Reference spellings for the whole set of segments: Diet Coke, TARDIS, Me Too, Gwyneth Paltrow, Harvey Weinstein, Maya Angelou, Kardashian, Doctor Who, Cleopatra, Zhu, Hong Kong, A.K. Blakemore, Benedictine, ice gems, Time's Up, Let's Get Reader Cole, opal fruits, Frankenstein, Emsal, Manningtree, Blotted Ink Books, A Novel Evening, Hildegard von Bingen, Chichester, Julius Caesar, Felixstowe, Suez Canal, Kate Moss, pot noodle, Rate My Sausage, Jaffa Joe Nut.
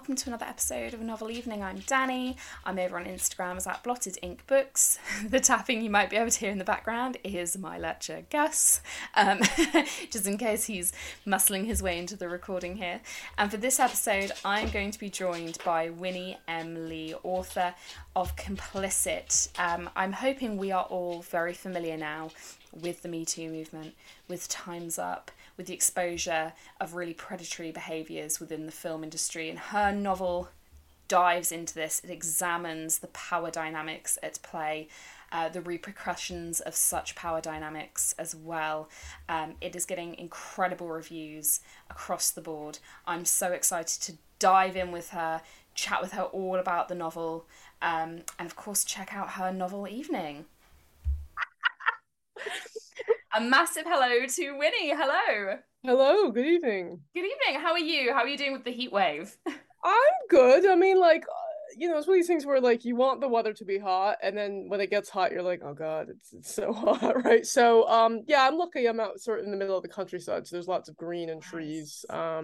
welcome to another episode of Novel Evening. I'm Danny. I'm over on Instagram as at Blotted Ink Books. The tapping you might be able to hear in the background is my lecturer, Gus, just in case he's muscling his way into the recording here. And for this episode, I'm going to be joined by Winnie M. Li, author of Complicit. I'm hoping we are all very familiar now with the Me Too movement, with Time's Up, with the exposure of really predatory behaviours within the film industry. And her novel dives into this. It examines the power dynamics at play, the repercussions of such power dynamics as well. It is getting incredible reviews across the board. I'm so excited to dive in with her, chat with her all about the novel, and of course check out her Novel Evening. A massive hello to Winnie. Hello. Hello. Good evening. Good evening. How are you? How are you doing with the heat wave? I'm good. I mean, like, you know, it's one of these things where, like, you want the weather to be hot, and then when it gets hot, you're like, oh god, it's so hot, right? So, yeah, I'm lucky. I'm out sort of in the middle of the countryside, so there's lots of green and trees. I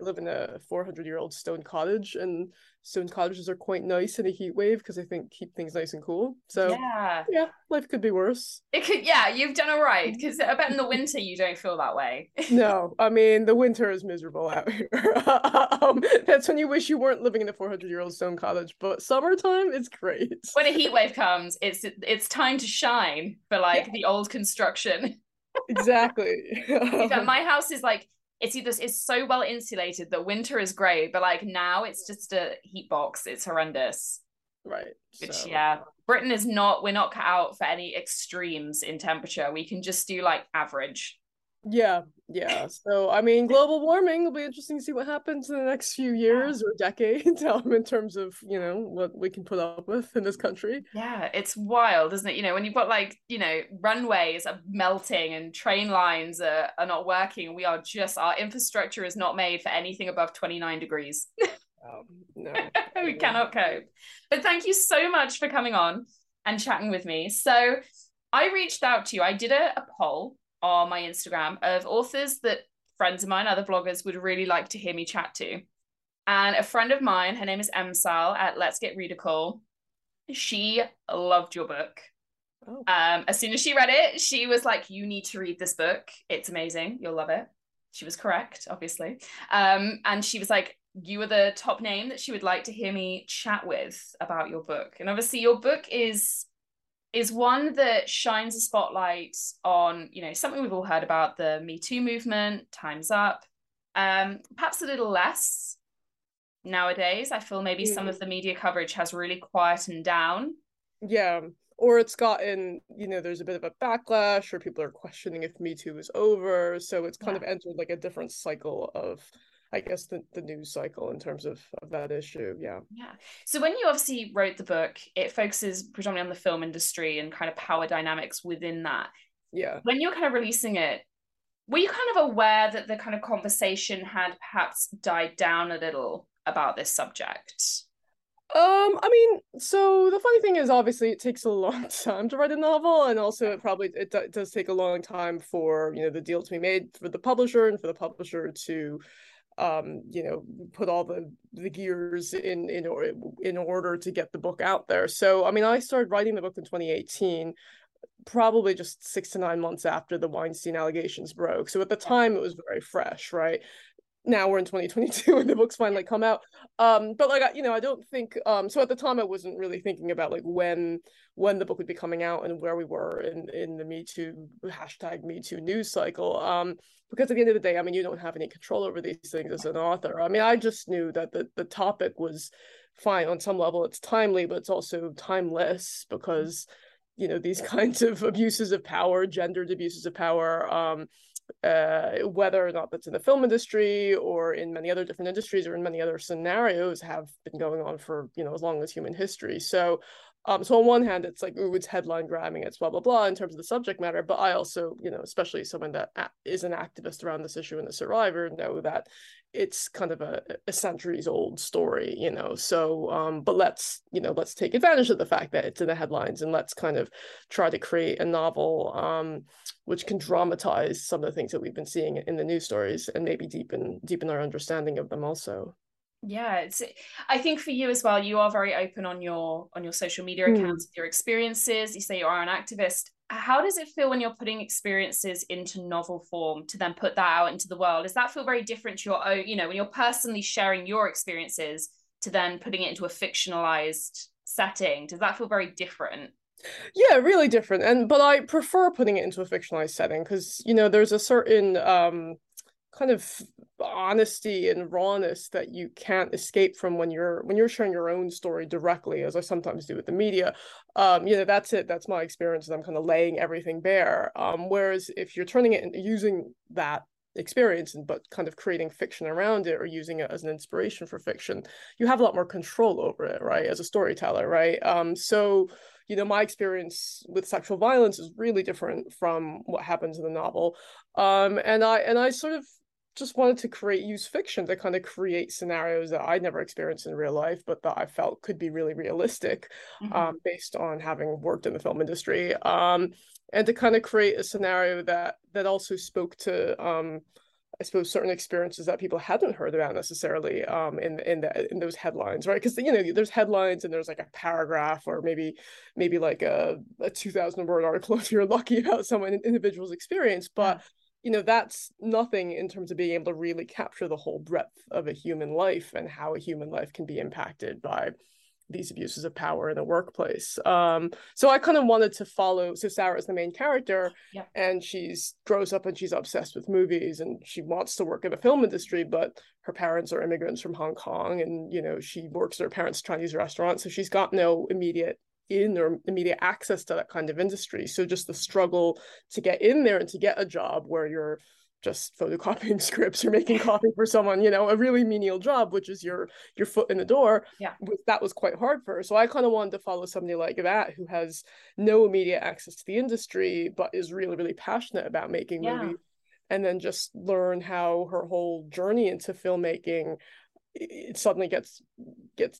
live in a 400-year-old stone cottage, and stone cottages are quite nice in a heat wave because I think keep things nice and cool. So yeah, life could be worse. It could, yeah. You've done all right, because I bet in the winter you don't feel that way. No, I mean the winter is miserable out here. That's when you wish you weren't living in a 400-year-old stone cottage. But summertime is great. When a heat wave comes, it's time to shine for the old construction. Exactly. My house is like. It's so well insulated that winter is great, but now it's just a heat box. It's horrendous. Right. Britain is not, we're not cut out for any extremes in temperature. We can just do average. Yeah. So, I mean, global warming will be interesting to see what happens in the next few years or decades in terms of, you know, what we can put up with in this country. Yeah, it's wild, isn't it? You know, when you've got runways are melting and train lines are not working. We are just, our infrastructure is not made for anything above 29 degrees. No. We cannot cope. But thank you so much for coming on and chatting with me. So I reached out to you. I did a poll on my Instagram of authors that friends of mine, other bloggers, would really like to hear me chat to. And a friend of mine, her name is Emsal at Let's Get Reader Cole, she loved your book. Oh. As soon as she read it, she was like, you need to read this book. It's amazing. You'll love it. She was correct, obviously. And she was like, you were the top name that she would like to hear me chat with about your book. And obviously your book is one that shines a spotlight on, you know, something we've all heard about, the Me Too movement, Time's Up, perhaps a little less nowadays. I feel maybe some of the media coverage has really quietened down. Yeah, or it's gotten, you know, there's a bit of a backlash or people are questioning if Me Too is over. So it's kind of entered a different cycle of, I guess, the news cycle in terms of that issue. Yeah. So when you obviously wrote the book, it focuses predominantly on the film industry and kind of power dynamics within that. Yeah. When you were kind of releasing it, were you kind of aware that the kind of conversation had perhaps died down a little about this subject? I mean, so the funny thing is, obviously, it takes a long time to write a novel, and also it does take a long time for, you know, the deal to be made for the publisher and for the publisher to you know, put all the gears in order to get the book out there. So, I mean, I started writing the book in 2018, probably just 6 to 9 months after the Weinstein allegations broke. So at the time, it was very fresh, right? Now we're in 2022 and the book's finally come out. But I don't think, so at the time I wasn't really thinking about when the book would be coming out and where we were in the Me Too, #MeToo news cycle. Because at the end of the day, I mean, you don't have any control over these things as an author. I mean, I just knew that the topic was fine. On some level, it's timely, but it's also timeless because, you know, these kinds of abuses of power, gendered abuses of power, whether or not that's in the film industry or in many other different industries or in many other scenarios, have been going on for, you know, as long as human history. So on one hand, it's like, ooh, it's headline grabbing, it's blah, blah, blah in terms of the subject matter. But I also, you know, especially someone that is an activist around this issue and a survivor, know that it's kind of a centuries old story, you know. So, but let's take advantage of the fact that it's in the headlines and let's kind of try to create a novel which can dramatize some of the things that we've been seeing in the news stories and maybe deepen our understanding of them also. Yeah, it's, I think for you as well, you are very open on your social media accounts, with your experiences. You say you are an activist. How does it feel when you're putting experiences into novel form to then put that out into the world? Does that feel very different to your own, you know, when you're personally sharing your experiences to then putting it into a fictionalized setting? Does that feel very different? Yeah, really different. And but I prefer putting it into a fictionalized setting because, you know, there's a certain kind of honesty and rawness that you can't escape from when you're sharing your own story directly, as I sometimes do with the media. You know, that's it. That's my experience, and I'm kind of laying everything bare. Whereas if you're turning it and using that experience and but kind of creating fiction around it or using it as an inspiration for fiction, you have a lot more control over it, right? As a storyteller, right? So, you know, my experience with sexual violence is really different from what happens in the novel, and I sort of just wanted to use fiction to kind of create scenarios that I never experienced in real life, but that I felt could be really realistic, based on having worked in the film industry, and to kind of create a scenario that also spoke to, I suppose, certain experiences that people hadn't heard about necessarily, in those headlines, right? Because, you know, there's headlines and there's like a paragraph or maybe like a 2,000-word article if you're lucky about someone, an individual's experience, but. Mm-hmm. You know, that's nothing in terms of being able to really capture the whole breadth of a human life and how a human life can be impacted by these abuses of power in the workplace. So I kind of wanted to follow. So Sarah is the main character, yeah. And she grows up and she's obsessed with movies and she wants to work in the film industry, but her parents are immigrants from Hong Kong, and, you know, she works at her parents' Chinese restaurant, so she's got no immediate access to that kind of industry. So just the struggle to get in there and to get a job where you're just photocopying scripts or making coffee for someone, you know, a really menial job, which is your foot in the door. Yeah. That was quite hard for her. So I kind of wanted to follow somebody like that who has no immediate access to the industry, but is really, really passionate about making movies, and then just learn how her whole journey into filmmaking it suddenly gets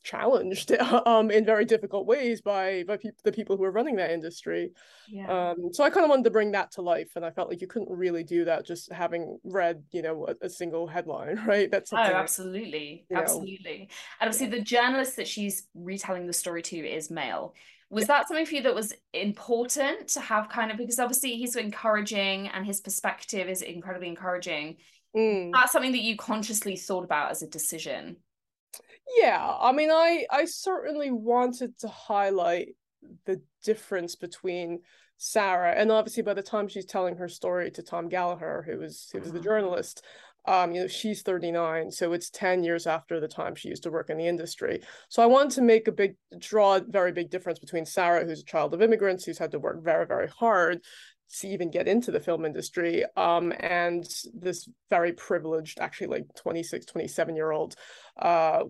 challenged in very difficult ways by the people who are running that industry. Yeah. So I kind of wanted to bring that to life, and I felt like you couldn't really do that just having read, you know, a single headline, right? That's something. Oh, absolutely, absolutely. And obviously, the journalist that she's retelling the story to is male. Was that something for you that was important to have, kind of, because obviously he's encouraging and his perspective is incredibly encouraging. That's something that you consciously thought about as a decision? Yeah, I mean, I certainly wanted to highlight the difference between Sarah, and obviously by the time she's telling her story to Tom Gallagher, who was the journalist, you know, she's 39, so it's 10 years after the time she used to work in the industry. So I wanted to draw a very big difference between Sarah, who's a child of immigrants, who's had to work very, very hard to even get into the film industry, and this very privileged, actually like 26, 27-year-old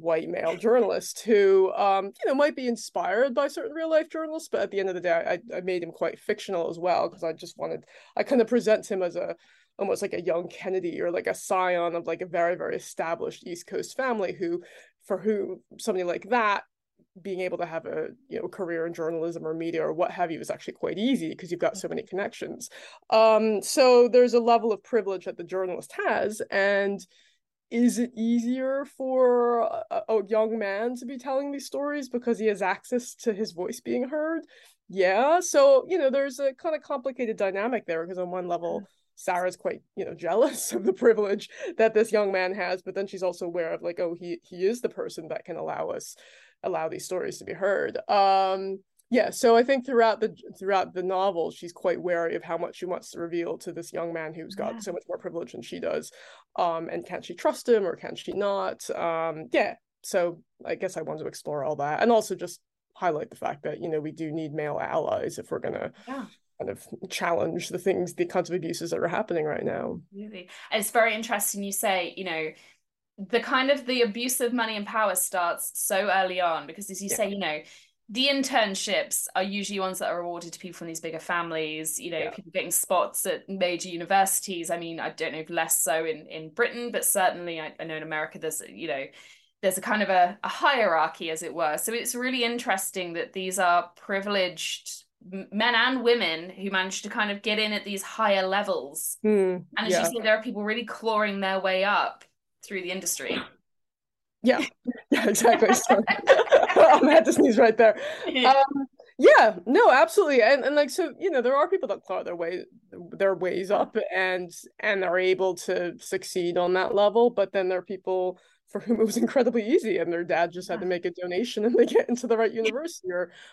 white male journalist who, you know, might be inspired by certain real-life journalists, but at the end of the day, I made him quite fictional as well, because I kind of present him as almost like a young Kennedy, or like a scion of like a very, very established East Coast family for whom somebody like that being able to have a, you know, career in journalism or media or what have you is actually quite easy because you've got so many connections. So there's a level of privilege that the journalist has, and is it easier for a young man to be telling these stories because he has access to his voice being heard? Yeah. So, you know, there's a kind of complicated dynamic there, because on one level, Sarah's quite, you know, jealous of the privilege that this young man has, but then she's also aware of like, oh, he is the person that can allow these stories to be heard. Yeah, so I think throughout the novel, she's quite wary of how much she wants to reveal to this young man who's got so much more privilege than she does. And can she trust him or can she not? Yeah, so I guess I want to explore all that, and also just highlight the fact that, you know, we do need male allies if we're going to kind of challenge the kinds of abuses that are happening right now. Really, it's very interesting you say, you know, the kind of the abuse of money and power starts so early on, because as you say, you know, the internships are usually ones that are awarded to people from these bigger families, you know, people getting spots at major universities. I mean, I don't know if less so in Britain, but certainly I know in America there's, you know, there's a kind of a hierarchy, as it were. So it's really interesting that these are privileged men and women who manage to kind of get in at these higher levels. And as you say, there are people really clawing their way up through the industry. Yeah, exactly. Sorry. I had to sneeze right there. Yeah, no, absolutely. And like, so, you know, there are people that claw their ways up and are able to succeed on that level. But then there are people for whom it was incredibly easy and their dad just had to make a donation and they get into the right university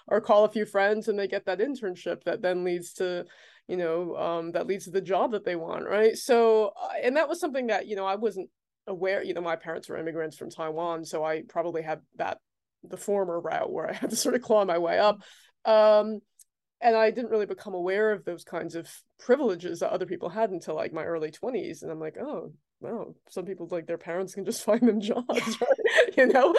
or call a few friends and they get that internship that then leads to, you know, that leads to the job that they want. Right. So, and that was something that, you know, I wasn't aware, you know, my parents were immigrants from Taiwan. So I probably had that, the former route where I had to sort of claw my way up. And I didn't really become aware of those kinds of privileges that other people had until like my early 20s. And I'm like, oh, wow, some people, like, their parents can just find them jobs, right? You know?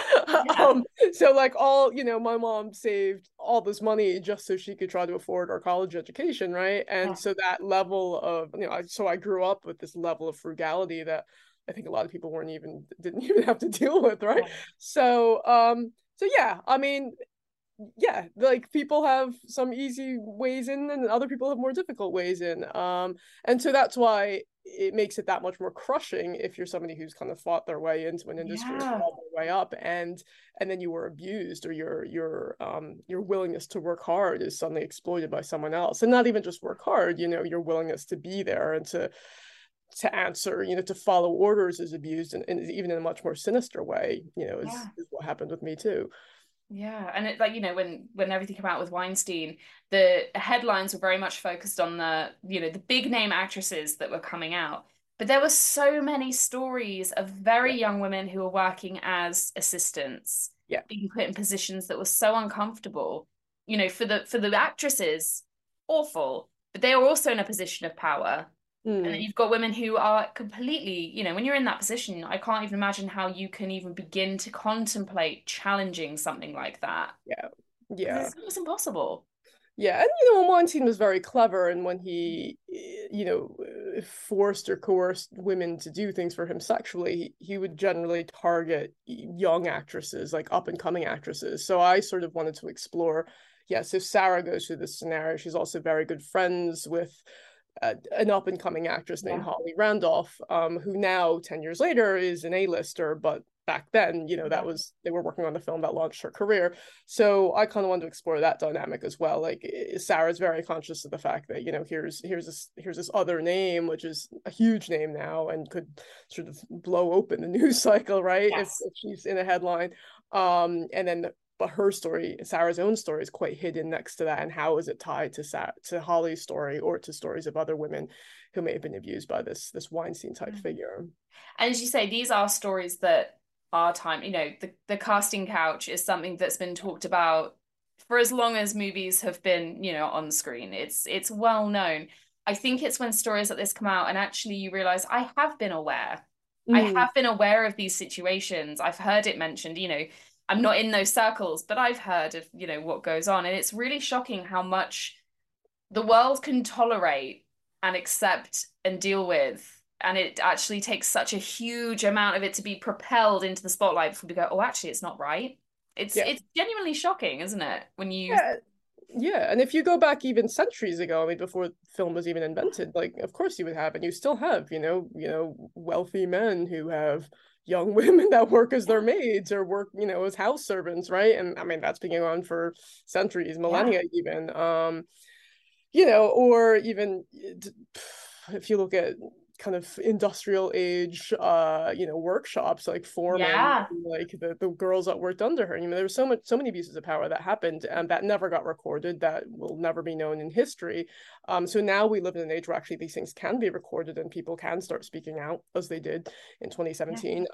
Yeah. So like all, you know, my mom saved all this money just so she could try to afford our college education, right? And so that level of, you know, I grew up with this level of frugality that I think a lot of people didn't even have to deal with, right? Yeah. So yeah, I mean, yeah, like people have some easy ways in and other people have more difficult ways in. And so that's why it makes it that much more crushing if you're somebody who's kind of fought their way into an industry or fought their way up and then you were abused, or your willingness to work hard is suddenly exploited by someone else. And not even just work hard, you know, your willingness to be there and to answer, you know, to follow orders is abused, and even in a much more sinister way, you know, is what happened with Me Too. Yeah, and it, like, you know, when everything came out with Weinstein, the headlines were very much focused on the, you know, the big name actresses that were coming out, but there were so many stories of very young women who were working as assistants, being put in positions that were so uncomfortable, you know, for the actresses, awful, but they were also in a position of power. And then you've got women who are completely, you know, when you're in that position, I can't even imagine how you can even begin to contemplate challenging something like that. Yeah. It's almost impossible. Yeah. And, you know, Weinstein was very clever. And when he, you know, forced or coerced women to do things for him sexually, he would generally target young actresses, like up and coming actresses. So I sort of wanted to explore. Yeah. So Sarah goes through this scenario. She's also very good friends with an up-and-coming actress named Holly Randolph, who now 10 years later is an A-lister, but back then, you know, that was, they were working on the film that launched her career. So I kind of wanted to explore that dynamic as well. Like, Sarah's very conscious of the fact that, you know, here's this other name, which is a huge name now and could sort of blow open the news cycle, right? Yes. If she's in a headline. And then but her story, Sarah's own story, is quite hidden next to that. And how is it tied to Holly's story or to stories of other women who may have been abused by this Weinstein type figure? And as you say, these are stories that are time, you know, the casting couch is something that's been talked about for as long as movies have been, you know, on screen. It's well known. I think it's when stories like this come out and actually you realize I have been aware. I have been aware of these situations. I've heard it mentioned, you know, I'm not in those circles, but I've heard of, you know, what goes on. And it's really shocking how much the world can tolerate and accept and deal with. And it actually takes such a huge amount of it to be propelled into the spotlight before we go, oh, actually, it's not right. It's genuinely shocking, isn't it? When you... Yeah, and if you go back even centuries ago, I mean, before film was even invented, like, of course you would have, and you still have, you know, wealthy men who have young women that work as their maids or work, you know, as house servants, right? And I mean, that's been going on for centuries, millennia even, you know, or even if you look at kind of industrial age, you know, workshops, like foremen, like the girls that worked under her. You know, there was so many abuses of power that happened and that never got recorded, that will never be known in history. So now we live in an age where actually these things can be recorded and people can start speaking out, as they did in 2017.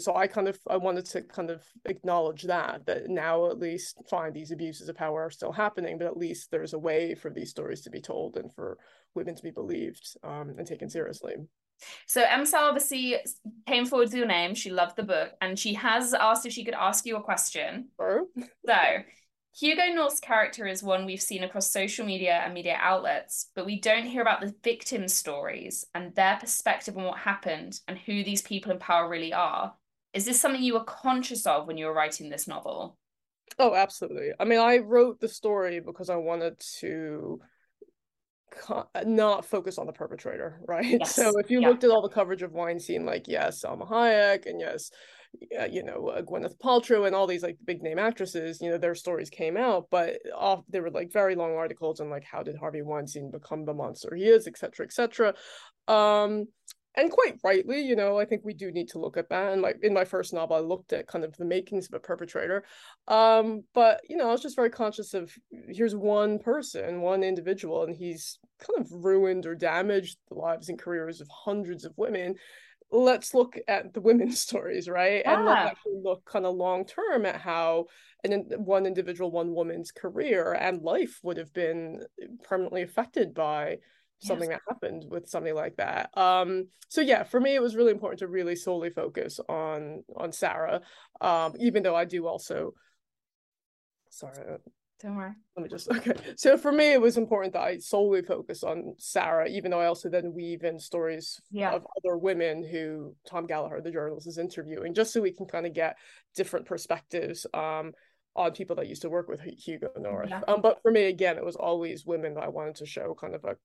So I wanted to kind of acknowledge that now at least find these abuses of power are still happening, but at least there's a way for these stories to be told and for women to be believed and taken seriously. So Emsal obviously came forward with your name. She loved the book and she has asked if she could ask you a question. Sure. So Hugo North's character is one we've seen across social media and media outlets, but we don't hear about the victim stories and their perspective on what happened and who these people in power really are. Is this something you were conscious of when you were writing this novel? Oh, absolutely. I mean, I wrote the story because I wanted to not focus on the perpetrator, right? Yes. So if you looked at all the coverage of Weinstein, like, yes, Alma Hayek, and yes, Gwyneth Paltrow and all these like big name actresses, their stories came out, but they were like very long articles on like how did Harvey Weinstein become the monster he is, etc. And quite rightly, I think we do need to look at that. And like in my first novel, I looked at kind of the makings of a perpetrator. But, I was just very conscious of here's one person, one individual, and he's kind of ruined or damaged the lives and careers of hundreds of women. Let's look at the women's stories, right? Yeah. And let's actually look kind of long-term at how one individual, one woman's career and life would have been permanently affected by something that happened with something like that. So yeah, for me, it was really important to really solely focus on Sarah, even though I do also, sorry. Don't worry. Let me just, okay. So for me, it was important that I solely focus on Sarah, even though I also then weave in stories of other women who Tom Gallagher, the journalist, is interviewing, just so we can kind of get different perspectives on people that used to work with Hugo North. Yeah. But for me, again, it was always women that I wanted to show kind of a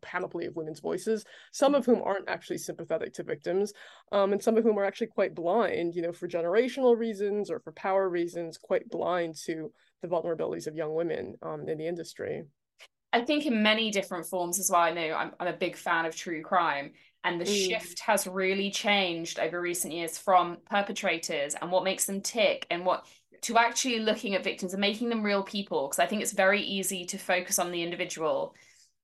panoply of women's voices, some of whom aren't actually sympathetic to victims, and some of whom are actually quite blind, for generational reasons or for power reasons, quite blind to the vulnerabilities of young women in the industry. I think in many different forms as well. I know I'm a big fan of true crime, and the shift has really changed over recent years from perpetrators and what makes them tick and what to actually looking at victims and making them real people, because I think it's very easy to focus on the individual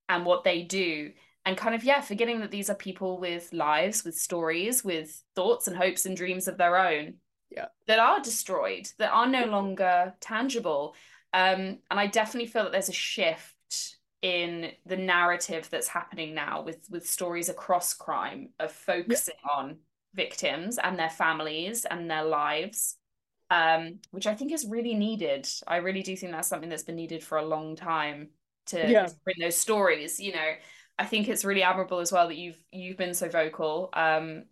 and what they do, and kind of, forgetting that these are people with lives, with stories, with thoughts and hopes and dreams of their own that are destroyed, that are no longer tangible. And I definitely feel that there's a shift in the narrative that's happening now with stories across crime of focusing on victims and their families and their lives, which I think is really needed. I really do think that's something that's been needed for a long time. To bring those stories, I think it's really admirable as well that you've been so vocal. And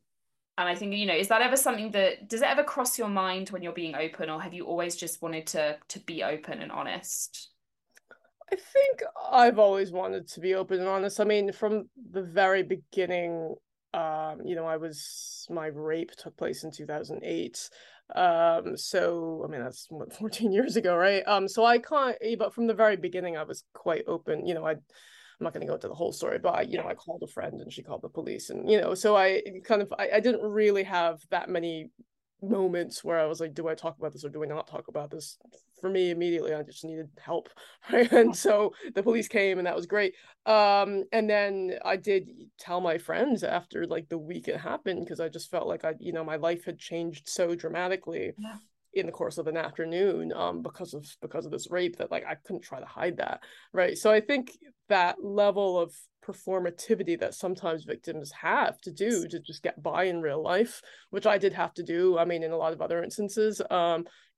I think, is that ever something that, does it ever cross your mind when you're being open, or have you always just wanted to be open and honest? I think I've always wanted to be open and honest. I mean, from the very beginning, my rape took place in 2008. So, I mean, that's what, 14 years ago, right? So I can't, but from the very beginning, I was quite open. I'm not going to go into the whole story, but I called a friend and she called the police, and, so I kind of, I didn't really have that many moments where I was like, do I talk about this or do I not talk about this? For me, immediately, I just needed help, right? And so the police came, and that was great. And then I did tell my friends after like the week it happened, because I just felt like my life had changed so dramatically in the course of an afternoon, because of this rape, that like I couldn't try to hide that, right? So I think that level of performativity that sometimes victims have to do to just get by in real life, which I did have to do. I mean, in a lot of other instances,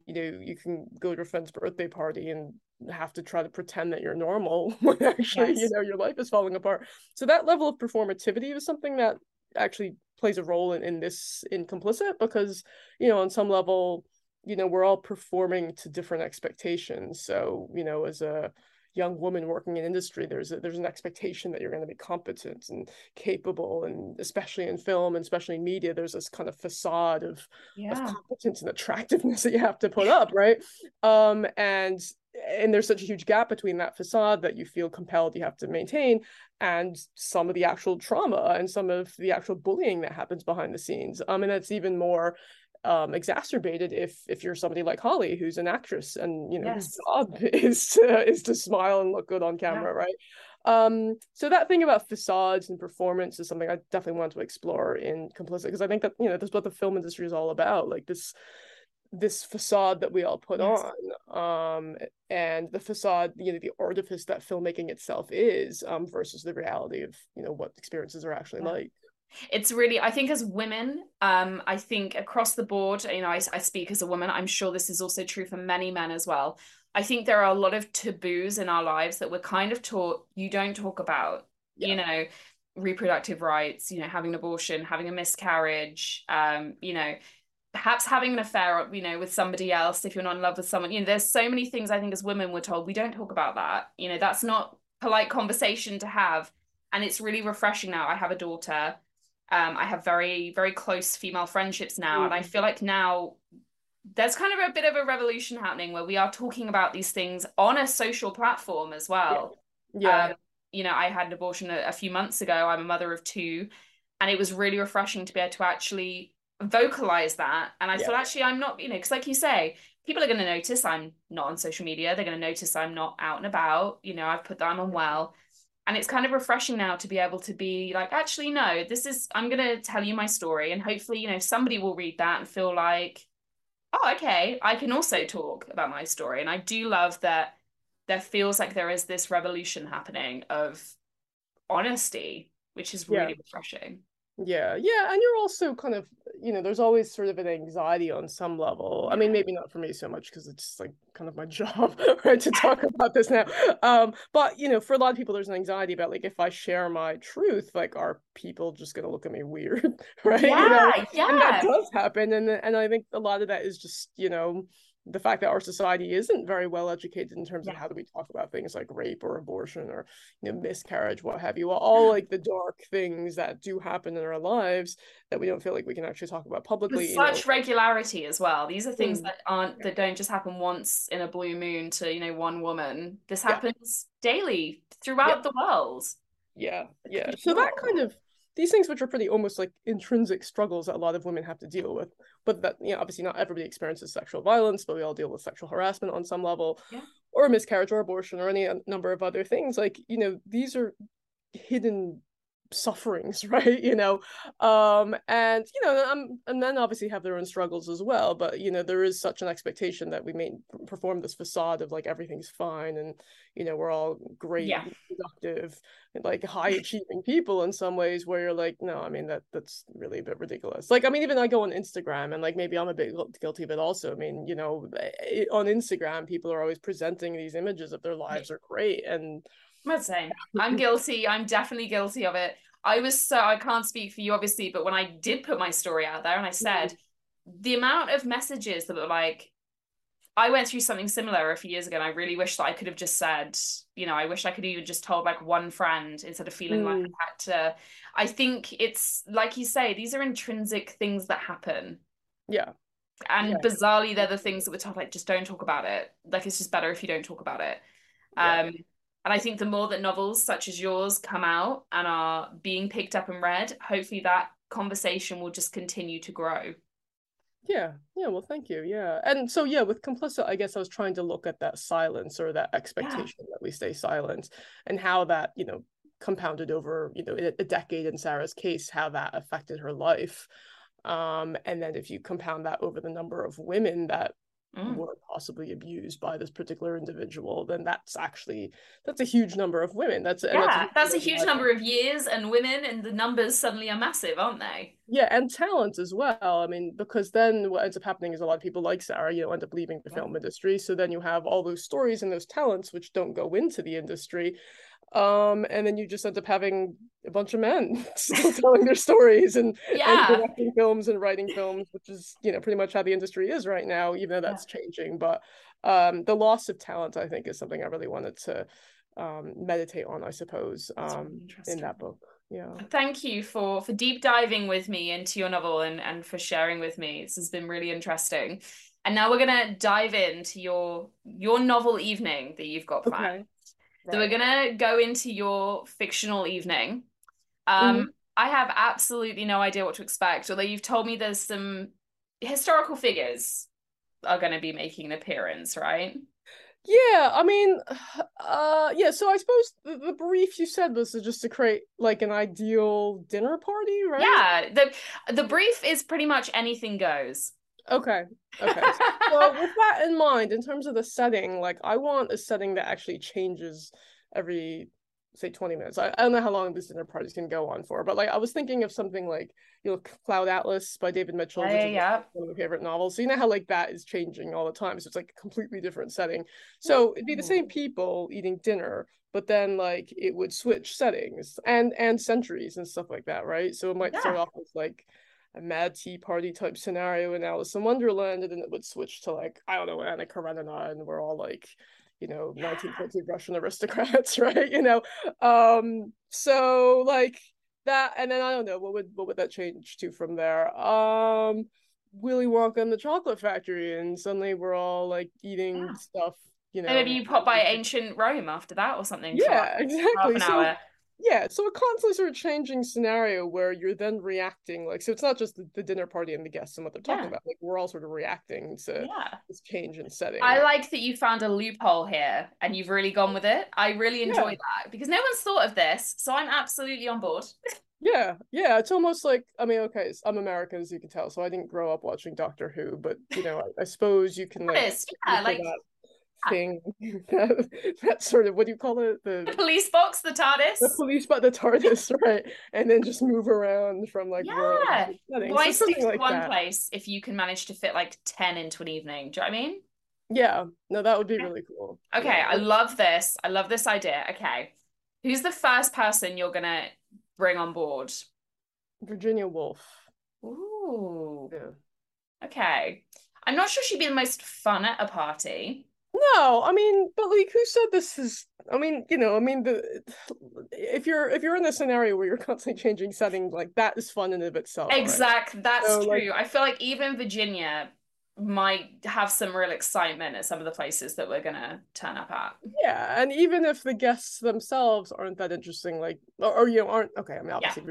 you can go to a friend's birthday party and have to try to pretend that you're normal when actually, your life is falling apart. So that level of performativity is something that actually plays a role in Complicit, because, on some level, we're all performing to different expectations. So, as a young woman working in industry, there's an expectation that you're going to be competent and capable, and especially in film and especially in media, there's this kind of facade of competence and attractiveness that you have to put up, right? And there's such a huge gap between that facade that you feel compelled you have to maintain and some of the actual trauma and some of the actual bullying that happens behind the scenes. And that's even more exacerbated if you're somebody like Holly, who's an actress, and his job is to smile and look good on camera, right? So that thing about facades and performance is something I definitely want to explore in Complicit, because I think that that's what the film industry is all about, like this facade that we all put on, and the facade, the artifice that filmmaking itself is, versus the reality of what experiences are actually like. It's really, I think as women, I think across the board, I speak as a woman, I'm sure this is also true for many men as well. I think there are a lot of taboos in our lives that we're kind of taught you don't talk about, reproductive rights, having an abortion, having a miscarriage, perhaps having an affair, with somebody else if you're not in love with someone. There's so many things I think as women we're told we don't talk about that. That's not polite conversation to have. And it's really refreshing now. I have a daughter. I have very, very close female friendships now. Mm-hmm. And I feel like now there's kind of a bit of a revolution happening where we are talking about these things on a social platform as well. Yeah. You know, I had an abortion a few months ago. I'm a mother of two, and it was really refreshing to be able to actually vocalize that. And I thought, actually, I'm not, you know, because like you say, people are going to notice I'm not on social media. They're going to notice I'm not out and about. You know, I've put that I'm unwell. And it's kind of refreshing now to be able to be like, actually, no, this is, I'm going to tell you my story. And hopefully, you know, somebody will read that and feel like, oh, okay, I can also talk about my story. And I do love that there feels like there is this revolution happening of honesty, which is really refreshing. Yeah. And you're also kind of, you know, there's always sort of an anxiety on some level. I mean, maybe not for me so much because it's like kind of my job, right, to talk about this now. But, you know, for a lot of people, there's an anxiety about like, if I share my truth, like, are people just going to look at me weird? Right. Yeah, you know? Yeah. And that does happen. And I think a lot of that is just, you know, the fact that our society isn't very well educated in terms of how do we talk about things like rape or abortion or, you know, miscarriage, what have you, all like the dark things that do happen in our lives that we don't feel like we can actually talk about publicly. With such regularity as well. These are things that aren't, that don't just happen once in a blue moon to, you know, one woman. This happens daily throughout the world. Yeah. So that kind of, these things which are pretty almost like intrinsic struggles that a lot of women have to deal with, but that, you know, obviously not everybody experiences sexual violence, but we all deal with sexual harassment on some level, or miscarriage or abortion or any number of other things. Like, you know, these are hidden sufferings, right? You know, and, you know, and men obviously have their own struggles as well, but, you know, there is such an expectation that we may perform this facade of like everything's fine and, you know, we're all great, productive, like high achieving people in some ways, where you're like, no, I mean, that's really a bit ridiculous. Like, I mean, even I go on Instagram, and like, maybe I'm a bit guilty, but also, I mean, you know, on Instagram, people are always presenting these images of their lives are great, and I'm guilty. I'm definitely guilty of it. I can't speak for you, obviously, but when I did put my story out there and I said the amount of messages that were like, I went through something similar a few years ago, and I really wish that I could have just said, you know, I wish I could even just told like one friend instead of feeling like I had to. I think it's like you say, these are intrinsic things that happen. Yeah. And bizarrely, they're the things that we're told, like, just don't talk about it. Like, it's just better if you don't talk about it. And I think the more that novels such as yours come out and are being picked up and read, hopefully that conversation will just continue to grow. Yeah, well, thank you. Yeah. And so, yeah, with Complicit, I guess I was trying to look at that silence or that expectation that we stay silent, and how that, you know, compounded over, you know, a decade in Sarah's case, how that affected her life. And then if you compound that over the number of women that were possibly abused by this particular individual, then that's a huge number of women. That's a huge number of years and women, and the numbers suddenly are massive, aren't they? Yeah, and talent as well. I mean, because then what ends up happening is a lot of people like Sarah, you know, end up leaving the film industry. So then you have all those stories and those talents which don't go into the industry. And then you just end up having a bunch of men still telling their stories and directing films and writing films, which is, you know, pretty much how the industry is right now, even though that's changing. But the loss of talent, I think, is something I really wanted to meditate on, I suppose, really in that book. Yeah. Thank you for deep diving with me into your novel and for sharing with me. This has been really interesting. And now we're going to dive into your novel evening that you've got planned. Okay. Right. So we're going to go into your fictional evening. I have absolutely no idea what to expect, although you've told me there's some historical figures are going to be making an appearance, right? Yeah, I mean, so I suppose the brief you said was just to create like an ideal dinner party, right? Yeah, the brief is pretty much anything goes. Okay. Well, with that in mind, in terms of the setting, like, I want a setting that actually changes every, say, 20 minutes. I don't know how long this dinner party can go on for, but like, I was thinking of something like, you know, Cloud Atlas by David Mitchell, one of my favorite novels. So you know how like that is changing all the time. So it's like a completely different setting. So it'd be the same people eating dinner, but then like it would switch settings and centuries and stuff like that, right? So it might start off with like a mad tea party type scenario in Alice in Wonderland, and then it would switch to like, I don't know, Anna Karenina, and we're all like, you know, 1950s Russian aristocrats, right? You know, so like that, and then I don't know what would that change to from there. Willy Wonka and the Chocolate Factory, and suddenly we're all like eating stuff, you know. And maybe you pop by ancient Rome after that or something. Yeah, exactly. So it constantly sort of changing scenario where you're then reacting, like, so it's not just the dinner party and the guests and what they're talking about, like we're all sort of reacting to this change in setting. I like that you found a loophole here and you've really gone with it. I really enjoy that because no one's thought of this, so I'm absolutely on board. Yeah, it's almost like, I mean, okay, I'm American, as you can tell, so I didn't grow up watching Doctor Who, but, you know, I suppose you can, like, thing that sort of, what do you call it, the police box, the TARDIS, right, and then just move around from like why stick to one place if you can manage to fit like 10 into an evening? Do you know what I mean? Yeah, no, that would be really cool. Okay, yeah. I love this idea. Okay, who's the first person you're gonna bring on board? Virginia Woolf. Ooh. Yeah. Okay, I'm not sure she'd be the most fun at a party. No, I mean, but like, who said this is? I mean, you know, I mean, if you're in a scenario where you're constantly changing settings, like that is fun in and of itself. Exactly, right? That's so true. Like, I feel like even Virginia might have some real excitement at some of the places that we're gonna turn up at. Yeah, and even if the guests themselves aren't that interesting, like, or you know, aren't okay. I mean, obviously,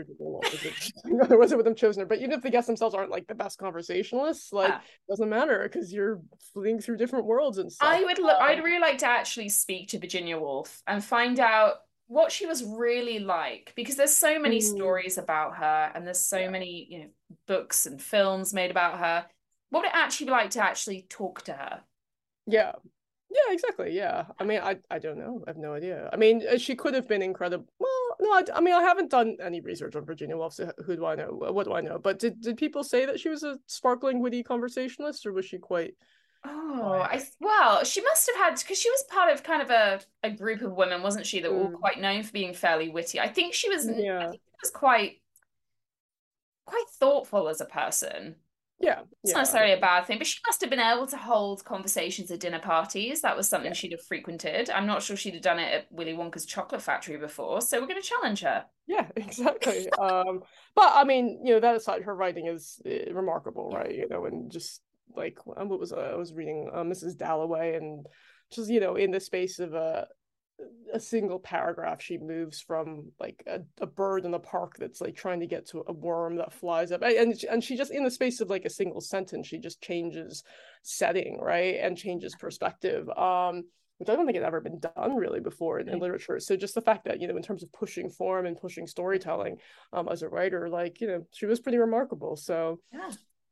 otherwise I would have chosen her. But even if the guests themselves aren't like the best conversationalists, like, doesn't matter because you're fleeing through different worlds and stuff. I'd really like to actually speak to Virginia Woolf and find out what she was really like, because there's so many stories about her, and there's so many, you know, books and films made about her. What would it actually be like to actually talk to her? Yeah. Yeah, exactly. Yeah. I mean, I don't know. I have no idea. I mean, she could have been incredible. Well, no, I mean, I haven't done any research on Virginia Woolf, so who do I know? What do I know? But did people say that she was a sparkling, witty conversationalist, or was she quite... Well, she must have had, because she was part of kind of a group of women, wasn't she, that were all quite known for being fairly witty. I think she was, I think she was quite thoughtful as a person. Yeah, it's not necessarily a bad thing, but she must have been able to hold conversations at dinner parties. That was something she'd have frequented. I'm not sure she'd have done it at Willy Wonka's Chocolate Factory before, so we're going to challenge her. Yeah, exactly. But I mean, you know, that aside, her writing is remarkable, right? You know, and just like what was I was reading Mrs. Dalloway, and just, you know, in the space of a single paragraph, she moves from like a bird in the park that's like trying to get to a worm that flies up, and she just, in the space of like a single sentence, she just changes setting, right, and changes perspective, which I don't think had ever been done really before in literature. So just the fact that, you know, in terms of pushing form and pushing storytelling, as a writer, like, you know, she was pretty remarkable, so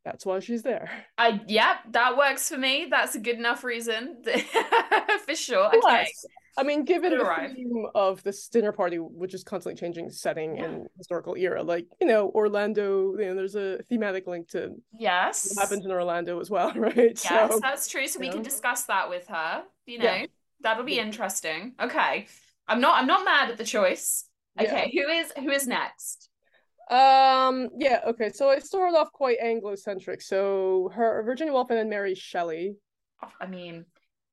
that's why she's there. That works for me. That's a good enough reason. For sure. Plus, okay, I mean, given the theme of this dinner party, which is constantly changing setting and historical era, like, you know, Orlando, you know, there's a thematic link to what happens in Orlando as well, right? Yes, so, that's true. So we can discuss that with her, you know. That'll be interesting. Okay. I'm not mad at the choice. Okay, who is next? Okay, so I started off quite Anglo-centric, so her Virginia Woolf and then Mary Shelley. I mean,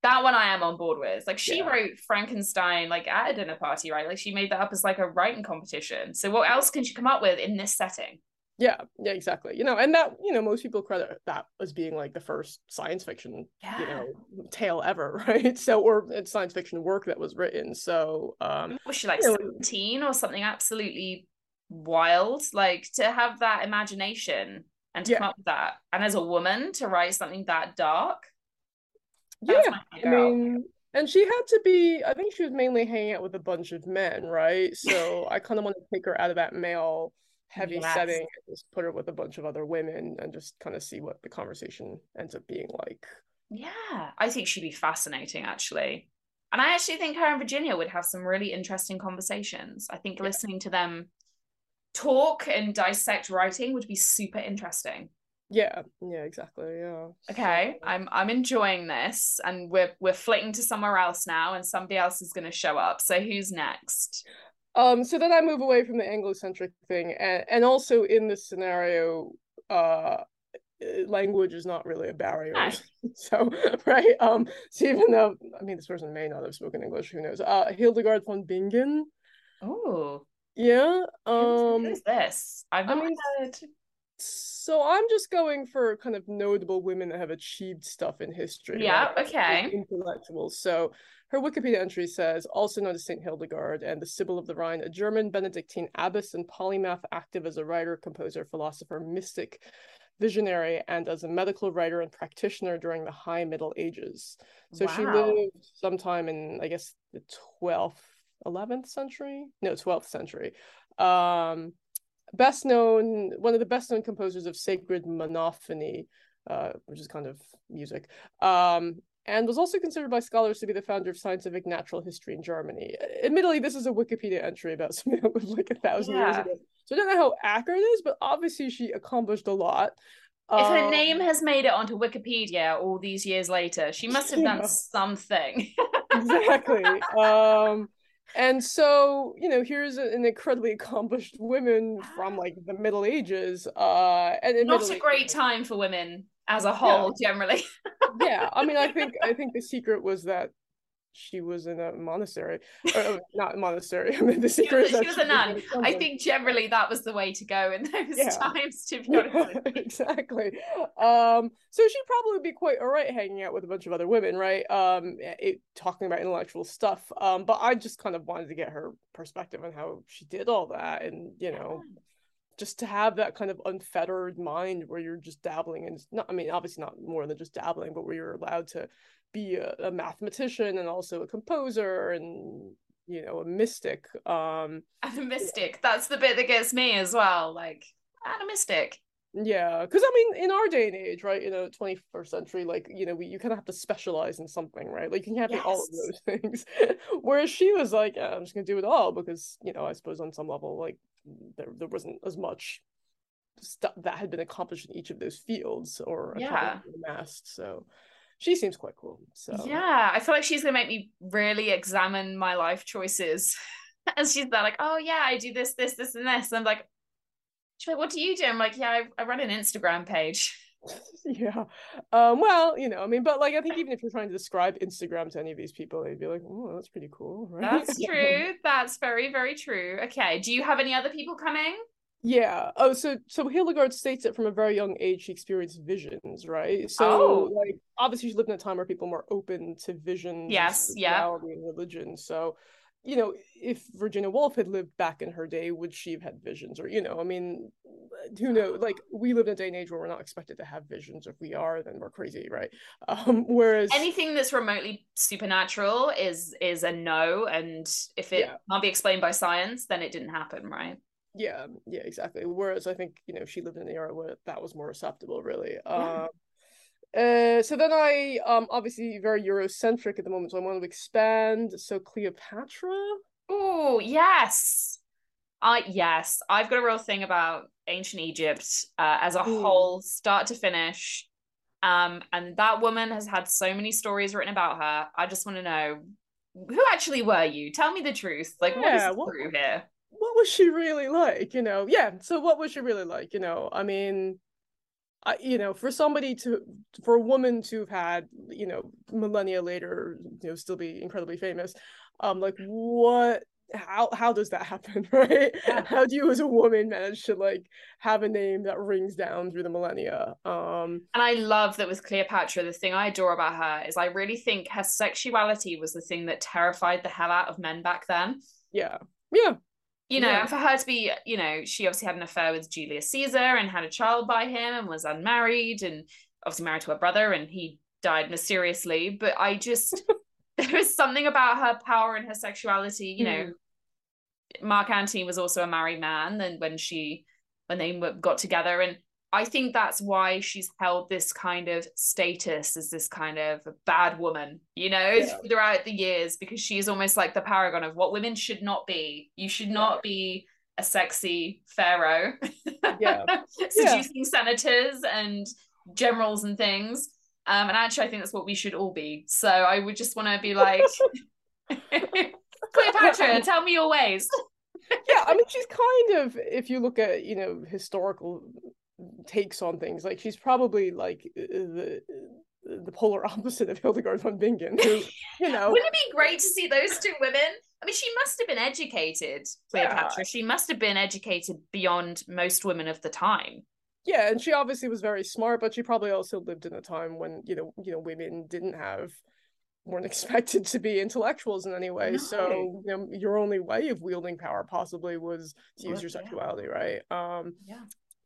that one I am on board with. Like, she wrote Frankenstein, like, at a dinner party, right? Like, she made that up as, like, a writing competition. So what else can she come up with in this setting? Yeah, exactly. You know, and that, you know, most people credit that as being, like, the first science fiction, you know, tale ever, right? So, or it's science fiction work that was written, so... was she, like, 17 or something absolutely... wild, like, to have that imagination and to come up with that, and as a woman to write something that dark. I mean, and she had to be, I think she was mainly hanging out with a bunch of men, right? So I kind of want to take her out of that male heavy setting and just put her with a bunch of other women and just kind of see what the conversation ends up being like. I think she'd be fascinating, actually, and I actually think her and Virginia would have some really interesting conversations. I think listening to them talk and dissect writing would be super interesting. Exactly. Okay, I'm enjoying this, and we're flitting to somewhere else now, and somebody else is going to show up. So who's next? So then I move away from the Anglo-centric thing, and also in this scenario, language is not really a barrier. So right, so even though, I mean, this person may not have spoken English, who knows, Hildegard von Bingen. Oh Yeah. Who's this? I've not heard. So I'm just going for kind of notable women that have achieved stuff in history. Yeah, right? Okay. Intellectuals. So her Wikipedia entry says, also known as St. Hildegard and the Sibyl of the Rhine, a German Benedictine abbess and polymath, active as a writer, composer, philosopher, mystic, visionary, and as a medical writer and practitioner during the High Middle Ages. So She lived sometime in, I guess, the 12th century. One of the best known composers of sacred monophony, which is kind of music, and was also considered by scholars to be the founder of scientific natural history in Germany. Admittedly, this is a Wikipedia entry about something that was like 1,000 years ago, so I don't know how accurate it is, but obviously she accomplished a lot. If her name has made it onto Wikipedia all these years later, she must have done something. Exactly. And so, you know, here's an incredibly accomplished woman from like the Middle Ages. Not a great time for women as a whole, generally. Yeah, I mean, I think the secret was that she was in a monastery, or not monastery. I mean, the secret she was a nun. I think generally that was the way to go in those times. To be honest, exactly. So she'd probably be quite all right hanging out with a bunch of other women, right? Talking about intellectual stuff. But I just kind of wanted to get her perspective on how she did all that, and you know, just to have that kind of unfettered mind where you're just dabbling, and not. I mean, obviously not more than just dabbling, but where you're allowed to be a mathematician and also a composer and, you know, a mystic. And a mystic. That's the bit that gets me as well. Like, and a mystic. Yeah, because I mean, in our day and age, right, you know, 21st century, like, you know, you kind of have to specialize in something, right? Like, you can't be all of those things. Whereas she was like, I'm just going to do it all because, you know, I suppose on some level, like, there wasn't as much stuff that had been accomplished in each of those fields or accomplished in the mass, so... She seems quite cool. So yeah, I feel like she's gonna make me really examine my life choices. And she's there like, oh yeah, I do this, this, this, and this. And I'm like, she's like, what do you do? I'm like, yeah, I run an Instagram page. Yeah. Well, you know, I mean, but like I think even if you're trying to describe Instagram to any of these people, they'd be like, oh, that's pretty cool, right? That's true. That's very, very true. Okay. Do you have any other people coming? Yeah. Oh, so Hildegard states that from a very young age she experienced visions, right? So like obviously she lived in a time where people were more open to visions, spirituality and religion. So, you know, if Virginia Woolf had lived back in her day, would she have had visions? Or, you know, I mean, who knows? Like, we live in a day and age where we're not expected to have visions. If we are, then we're crazy, right? Whereas anything that's remotely supernatural is a no, and if it can't be explained by science, then it didn't happen, right? Yeah, exactly. Whereas I think, you know, she lived in the era where that was more acceptable, really. So then I, obviously very Eurocentric at the moment, so I want to expand. So Cleopatra? Oh, yes. Yes. I've got a real thing about ancient Egypt as a whole, start to finish. And that woman has had so many stories written about her. I just want to know, who actually were you? Tell me the truth. Like, what is true here? What was she really like, you know? Yeah, so what was she really like, you know? I mean, you know, for a woman to have had, you know, millennia later, you know, still be incredibly famous, like, what, how does that happen, right? Yeah. How do you as a woman manage to, like, have a name that rings down through the millennia? And I love that with Cleopatra, the thing I adore about her is I really think her sexuality was the thing that terrified the hell out of men back then. Yeah. You know, for her to be, you know, she obviously had an affair with Julius Caesar and had a child by him and was unmarried and obviously married to her brother and he died mysteriously. But I just, there was something about her power and her sexuality. You know, Mark Antony was also a married man and when they got together. And I think that's why she's held this kind of status as this kind of bad woman, you know, throughout the years, because she is almost like the paragon of what women should not be. You should not be a sexy pharaoh, seducing senators and generals and things. And actually, I think that's what we should all be. So I would just want to be like, Cleopatra, tell me your ways. Yeah, I mean, she's kind of, if you look at, you know, historical takes on things, like she's probably like the polar opposite of Hildegard von Bingen, who, you know. Wouldn't it be great to see those two women I mean, she must have been educated, Cleopatra. Yeah. She must have been educated beyond most women of the time. Yeah, and she obviously was very smart, but she probably also lived in a time when, you know, women weren't expected to be intellectuals in any way. No. So, you know, your only way of wielding power possibly was to use your sexuality, right? Yeah.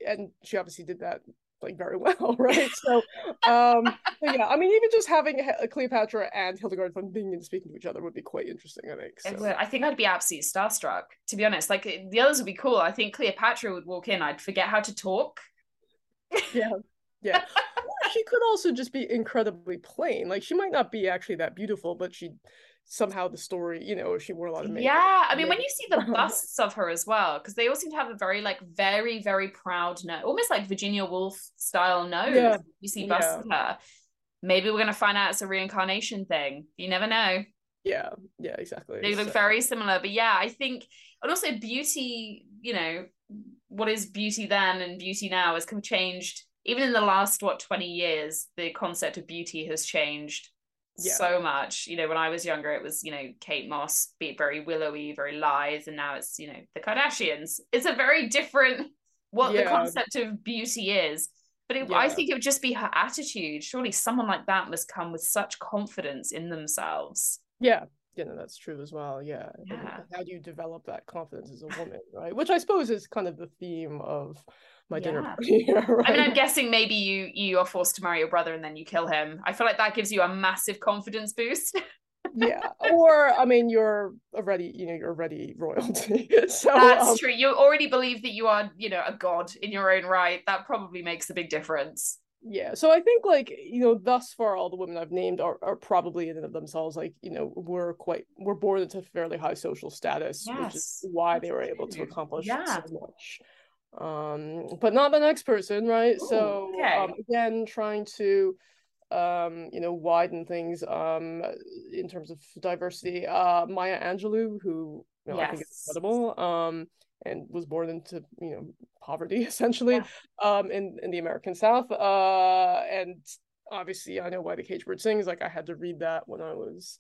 And she obviously did that, like, very well, right? So, yeah, I mean, even just having Cleopatra and Hildegard von Bingen speaking to each other would be quite interesting, I think. So. I think I'd be absolutely starstruck, to be honest. Like, the others would be cool. I think Cleopatra would walk in, I'd forget how to talk. Yeah, yeah. She could also just be incredibly plain. Like, she might not be actually that beautiful, but she somehow, the story, you know, she wore a lot of makeup. Yeah, I mean, when you see the busts of her as well, because they all seem to have a very, like, very, very proud nose, almost like Virginia Woolf style nose. Yeah. You see busts of her. Maybe we're going to find out it's a reincarnation thing. You never know. Yeah, yeah, exactly. They look very similar, but yeah, I think, and also beauty, you know, what is beauty then and beauty now has changed. Even in the last, 20 years, the concept of beauty has changed so much. You know, when I was younger, it was, you know, Kate Moss, be it very willowy, very lithe, and now it's, you know, the Kardashians. It's a very different the concept of beauty is. But I think it would just be her attitude. Surely someone like that must come with such confidence in themselves. Yeah. You know, that's true as well. Yeah. How do you develop that confidence as a woman, right? Which I suppose is kind of the theme of my dinner party. Right? I mean, I'm guessing maybe you are forced to marry your brother and then you kill him. I feel like that gives you a massive confidence boost. Yeah, or I mean, you're already royalty. So that's true. You already believe that you are, you know, a god in your own right. That probably makes a big difference. Yeah, so I think, like, you know, thus far all the women I've named are probably in and of themselves, like, you know, were born into fairly high social status, which is why they were able to accomplish so much. But not the next person, right? Ooh, so again, trying to you know, widen things in terms of diversity. Maya Angelou, who, you know, I think is incredible. And was born into, you know, poverty, essentially, in the American South. And obviously, I know why the cage bird sings. Like, I had to read that when I was,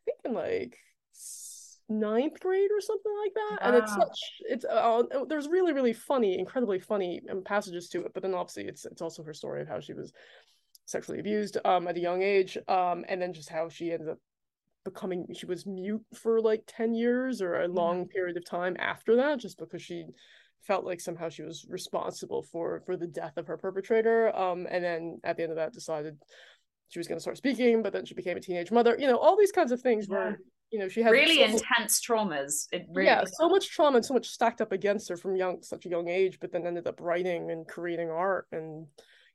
I think, in, like, 9th grade or something like that. And there's really, really funny, incredibly funny passages to it. But then obviously, it's also her story of how she was sexually abused at a young age, and then just how she ended up she was mute for like 10 years or a long period of time after that, just because she felt like somehow she was responsible for the death of her perpetrator, and then at the end of that decided she was going to start speaking, but then she became a teenage mother. You know, all these kinds of things were, you know, she had really intense traumas. So much trauma and so much stacked up against her from such a young age, but then ended up writing and creating art and,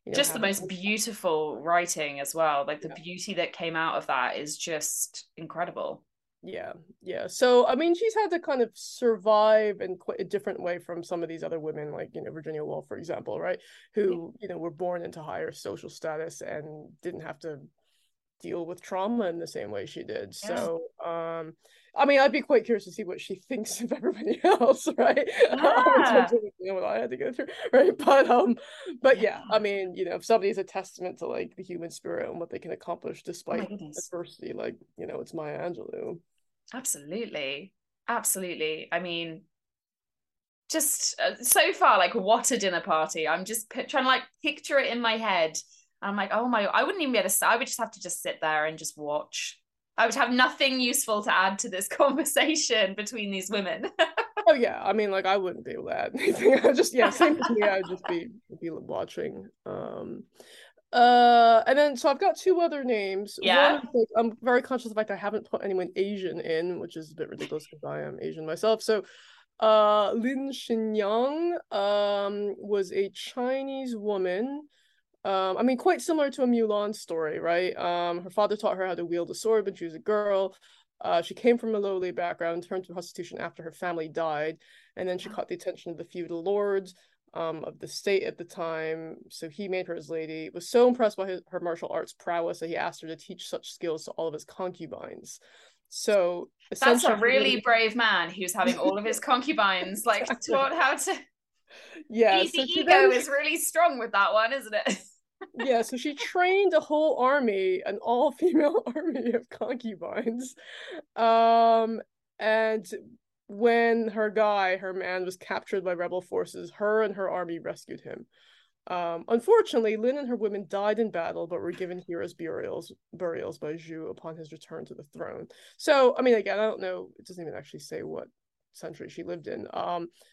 you know, just the most beautiful writing as well. Like, the beauty that came out of that is just incredible. Yeah, yeah. So, I mean, she's had to kind of survive in quite a different way from some of these other women, like, you know, Virginia Woolf, for example, right? Who, you know, were born into higher social status and didn't have to deal with trauma in the same way she did. Yeah. So, I mean, I'd be quite curious to see what she thinks of everybody else, right? Yeah. You know, what I had to go through, right? But yeah, I mean, you know, if somebody's a testament to, like, the human spirit and what they can accomplish despite adversity, like, you know, it's Maya Angelou. Absolutely, absolutely. I mean, just so far, like, what a dinner party! I'm just trying to, like, picture it in my head. I'm like, oh my! I wouldn't even be able to. I would just have to sit there and just watch. I would have nothing useful to add to this conversation between these women. Oh yeah, I mean, like, I wouldn't be able to add anything. I just same as me. I'd just be watching. And then so I've got two other names. Yeah. One, I'm very conscious of the fact I haven't put anyone Asian in, which is a bit ridiculous because I am Asian myself. So, Lin Xinyang was a Chinese woman. I mean, quite similar to a Mulan story, right? Her father taught her how to wield a sword when she was a girl. She came from a lowly background, turned to prostitution after her family died, and then she caught the attention of the feudal lords of the state at the time, so he made her his lady. He was so impressed by her martial arts prowess that he asked her to teach such skills to all of his concubines. So that's a really brave man who's having all of his concubines, like, taught how to... Yeah, the ego is really strong with that one, isn't it? Yeah, so she trained a whole army, an all-female army of concubines, And when her guy, her man, was captured by rebel forces, her and her army rescued him. Unfortunately, Lin and her women died in battle, but were given heroes' burials by Zhu upon his return to the throne. So, I mean, again, I don't know, it doesn't even actually say what century she lived in.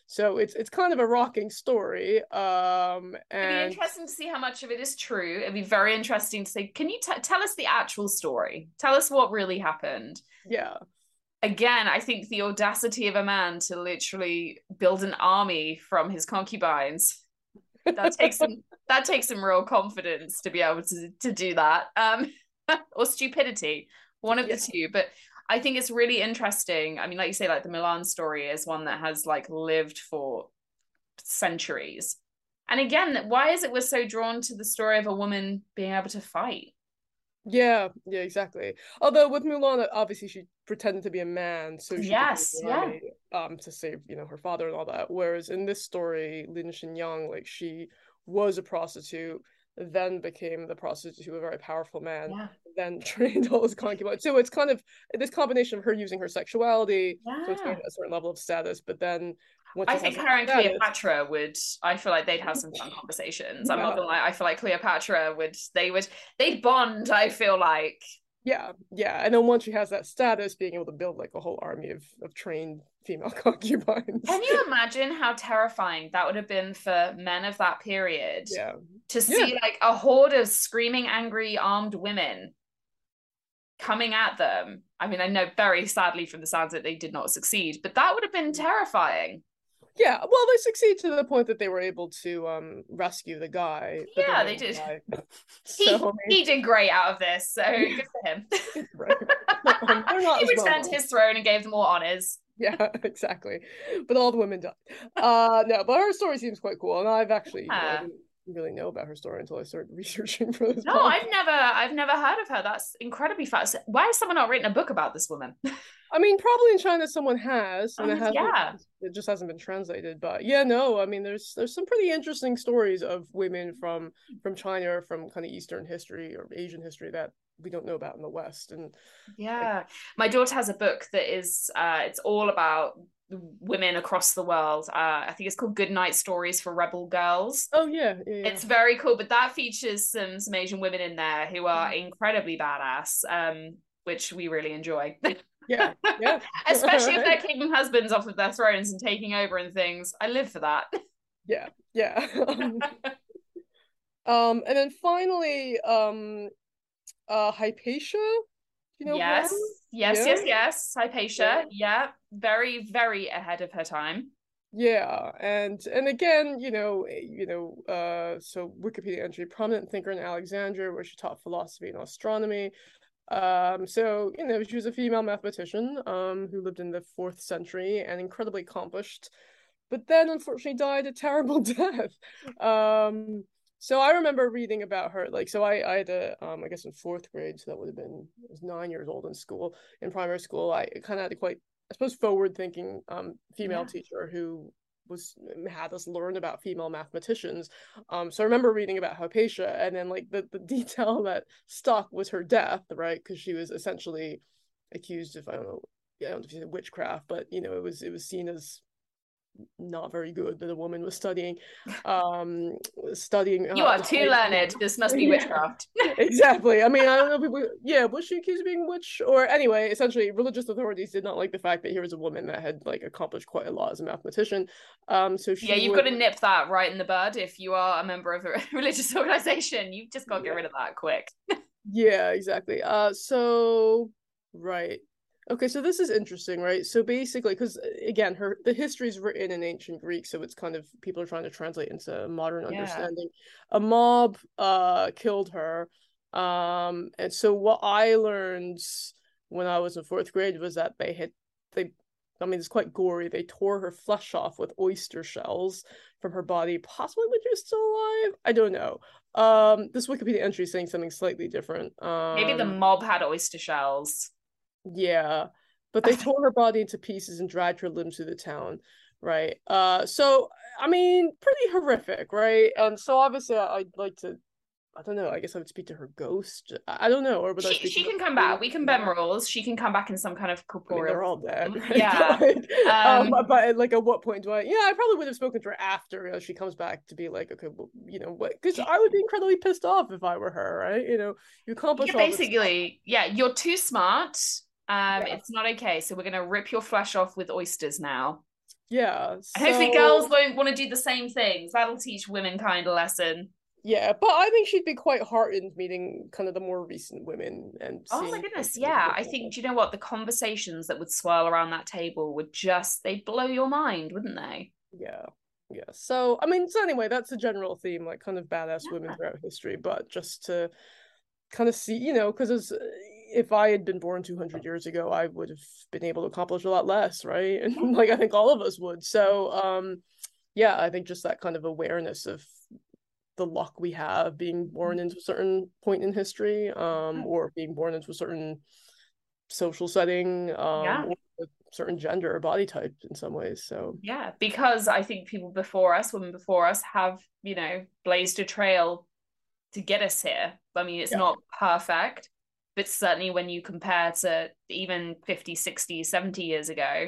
So it's kind of a rocking story. And it'd be interesting to see how much of it is true. It'd be very interesting to say, can you tell us the actual story? Tell us what really happened. Yeah. Again, I think the audacity of a man to literally build an army from his concubines. That takes some real confidence to be able to do that, or stupidity, one of the two. But I think it's really interesting. I mean, like you say, like the Mulan story is one that has like lived for centuries. And again, why is it we're so drawn to the story of a woman being able to fight? Yeah, exactly. Although with Mulan, obviously she pretended to be a man, so she to save, you know, her father and all that. Whereas in this story, Lin Xinyang, like, she was a prostitute, then became the prostitute to a very powerful man, then trained all his concubines. So it's kind of this combination of her using her sexuality to attain a certain level of status, but then I think her and Cleopatra would, I feel like they'd have some fun conversations. I'm not gonna lie, I feel like Cleopatra would, they'd bond, I feel like. Yeah. And then once she has that status, being able to build like a whole army of trained female concubines. Can you imagine how terrifying that would have been for men of that period? Yeah. To see like a horde of screaming, angry, armed women coming at them. I mean, I know very sadly from the sounds that they did not succeed, but that would have been terrifying. Yeah, well, they succeed to the point that they were able to rescue the guy. Yeah, they did. He did great out of this, so good for him. Right. He returned to his throne and gave them all honors. Yeah, exactly. But all the women died. No, but her story seems quite cool, and I've actually you know, I didn't really know about her story until I started researching for this. No, podcast. I've never heard of her. That's incredibly fast. Why has someone not written a book about this woman? I mean, probably in China someone has, and it just hasn't been translated. But yeah, no, I mean, there's some pretty interesting stories of women from China, from kind of Eastern history or Asian history that we don't know about in the West. And my daughter has a book that is it's all about women across the world. I think it's called Good Night Stories for Rebel Girls. Oh yeah. It's very cool, but that features some Asian women in there who are incredibly badass, which we really enjoy. Yeah. Especially if they're kicking husbands off of their thrones and taking over and things. I live for that. Yeah. And then finally, Hypatia. You know, yes. Hypatia. Yeah. Very, very ahead of her time. Yeah, and again, you know, so Wikipedia entry, prominent thinker in Alexandria, where she taught philosophy and astronomy. So, you know, she was a female mathematician who lived in the 4th century and incredibly accomplished, but then unfortunately died a terrible death. So I remember reading about her, like, so I had a, I guess in 4th grade, so that would have been, I was 9 years old in school, in primary school, I kind of had a quite, I suppose, forward-thinking female teacher who had us learn about female mathematicians. So I remember reading about Hypatia, and then like the detail that stuck was her death, right? Because she was essentially accused of, I don't know if you said witchcraft, but, you know, it was seen as not very good that a woman was studying you are too learned, this must be witchcraft. Exactly. I mean, I don't know if was she accused of being a witch? Or anyway, essentially religious authorities did not like the fact that here was a woman that had like accomplished quite a lot as a mathematician, so she got to nip that right in the bud. If you are a member of a religious organization, you've just got to get rid of that quick. Yeah, exactly. So right. Okay, so this is interesting, right? So basically, because again, the history is written in ancient Greek, so it's kind of, people are trying to translate into modern understanding. A mob killed her. And so what I learned when I was in 4th grade was that it's quite gory. They tore her flesh off with oyster shells from her body, possibly when she was still alive. I don't know. This Wikipedia entry is saying something slightly different. Maybe the mob had oyster shells. Yeah, but they tore her body into pieces and dragged her limbs through the town, right? So I mean, pretty horrific, right? And so obviously I'd like to I don't know. I guess I would speak to her ghost. I don't know. Or would she can come back. We can bend rules. She can come back in some kind of corporeal. I mean, they're all dead. Right? Yeah. But like, at what point do I? Yeah, I probably would have spoken to her after she comes back to be like, okay, well, you know what? Because I would be incredibly pissed off if I were her, right? You know, you accomplish. Yeah, basically, yeah, you're too smart. It's not okay. So we're gonna rip your flesh off with oysters now. Yeah. So... And hopefully, girls won't want to do the same things. That'll teach womankind a lesson. Yeah, but I think she'd be quite heartened meeting kind of the more recent women and. Oh my goodness! Yeah, I think. Do you know what? The conversations that would swirl around that table would just—they'd blow your mind, wouldn't they? Yeah, yeah. So I mean, so anyway, that's a general theme, like kind of badass women throughout history. But just to kind of see, you know, because if I had been born 200 years ago, I would have been able to accomplish a lot less, right? And like I think all of us would. So, yeah, I think just that kind of awareness of. The luck we have being born into a certain point in history or being born into a certain social setting or a certain gender or body type in some ways. So yeah, because I think people before us, women before us have, you know, blazed a trail to get us here. I mean, it's not perfect, but certainly when you compare to even 50, 60, 70 years ago,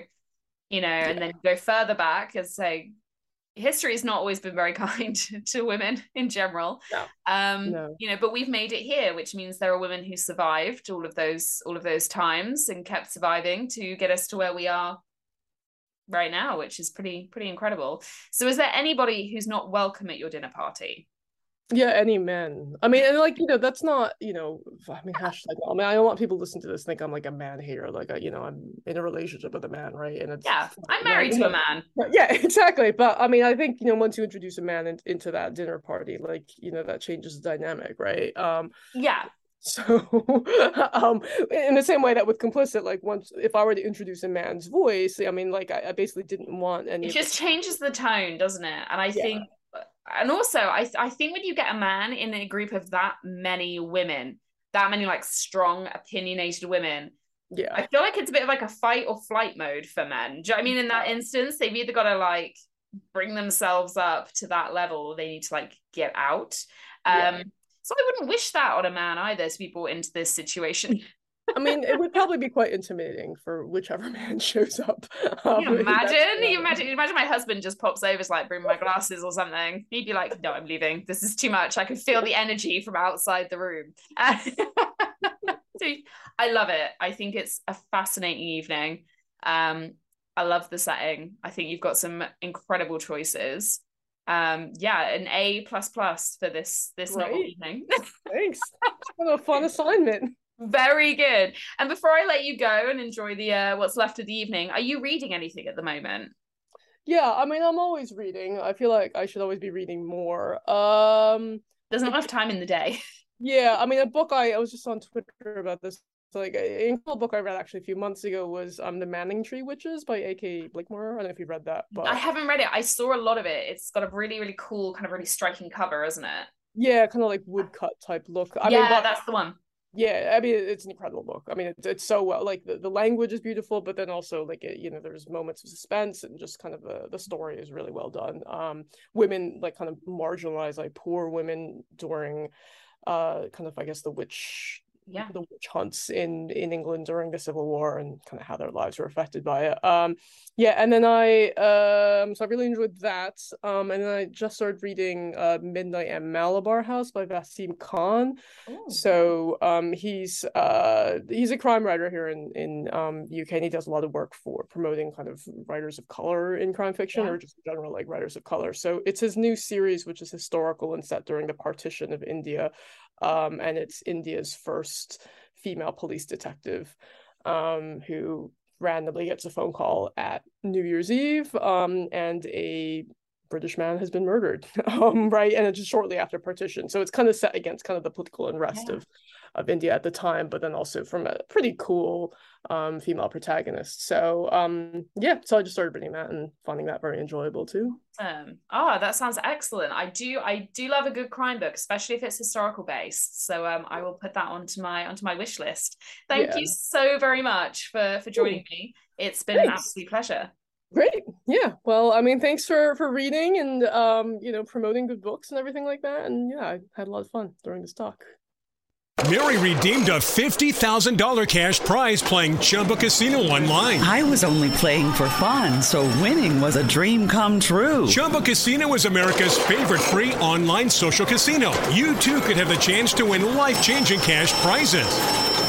you know, and then go further back and say, history has not always been very kind to women in general. No. You know, but we've made it here, which means there are women who survived all of those times and kept surviving to get us to where we are right now, which is pretty incredible. So is there anybody who's not welcome at your dinner party? Yeah, any men. I mean, and like, you know, that's not, you know, I mean, hashtag. I mean, I don't want people to listen to this and think I'm like a man hater. Like, you know, I'm in a relationship with a man, right? And it's, I'm married to a man. Yeah, exactly. But I mean, I think, you know, once you introduce a man into that dinner party, like, you know, that changes the dynamic, right? Yeah. So, in the same way that with Complicit, like once if I were to introduce a man's voice, I mean, like I basically didn't want any. It just changes the tone, doesn't it? And I think. And also, I think when you get a man in a group of that many women, that many like strong, opinionated women, I feel like it's a bit of like a fight or flight mode for men. Do you know what I mean? In that instance, they've either got to like bring themselves up to that level, or they need to like get out. So I wouldn't wish that on a man either, to be brought into this situation. I mean, it would probably be quite intimidating for whichever man shows up. You imagine my husband just pops over, is like, bring my glasses or something. He'd be like, no, I'm leaving. This is too much. I can feel the energy from outside the room. So, I love it. I think it's a fascinating evening. I love the setting. I think you've got some incredible choices. An A++ for this novel evening. Thanks. What a fun assignment. Very good. And before I let you go and enjoy the what's left of the evening, are you reading anything at the moment? Yeah, I mean, I'm always reading. I feel like I should always be reading more. There's not enough time in the day. Yeah, I mean, a book I was just on Twitter about this. Like a cool book I read actually a few months ago was The Manningtree Witches by A.K. Blakemore. I don't know if you've read that, but I haven't read it. I saw a lot of it. It's got a really, really cool kind of really striking cover, isn't it? Yeah, kind of like woodcut type look. I mean, that's the one. Yeah, I mean, it's an incredible book. I mean, it's so well, like the language is beautiful, but then also like, you know, there's moments of suspense and just kind of the story is really well done. Women like kind of marginalized, like poor women during kind of, I guess, the witch hunts in England during the Civil War and kind of how their lives were affected by it. And then I really enjoyed that. And then I just started reading Midnight at Malabar House by Vaseem Khan. Ooh. So he's a crime writer here in UK, and he does a lot of work for promoting kind of writers of color in crime fiction or just in general like writers of color. So it's his new series, which is historical and set during the partition of India. And it's India's first female police detective who randomly gets a phone call at New Year's Eve and a British man has been murdered, and it's just shortly after partition. So it's kind of set against kind of the political unrest of India at the time, but then also from a pretty cool female protagonist. So so I just started reading that and finding that very enjoyable too. That sounds excellent. I do love a good crime book, especially if it's historical based. So I will put that onto my wish list. Thank you so very much for joining me. It's been an absolute pleasure. Great. Yeah. Well, I mean, thanks for reading and, you know, promoting good books and everything like that. And yeah, I had a lot of fun during this talk. Mary redeemed a $50,000 cash prize playing Chumba Casino online. I was only playing for fun, so winning was a dream come true. Chumba Casino is America's favorite free online social casino. You, too, could have the chance to win life-changing cash prizes.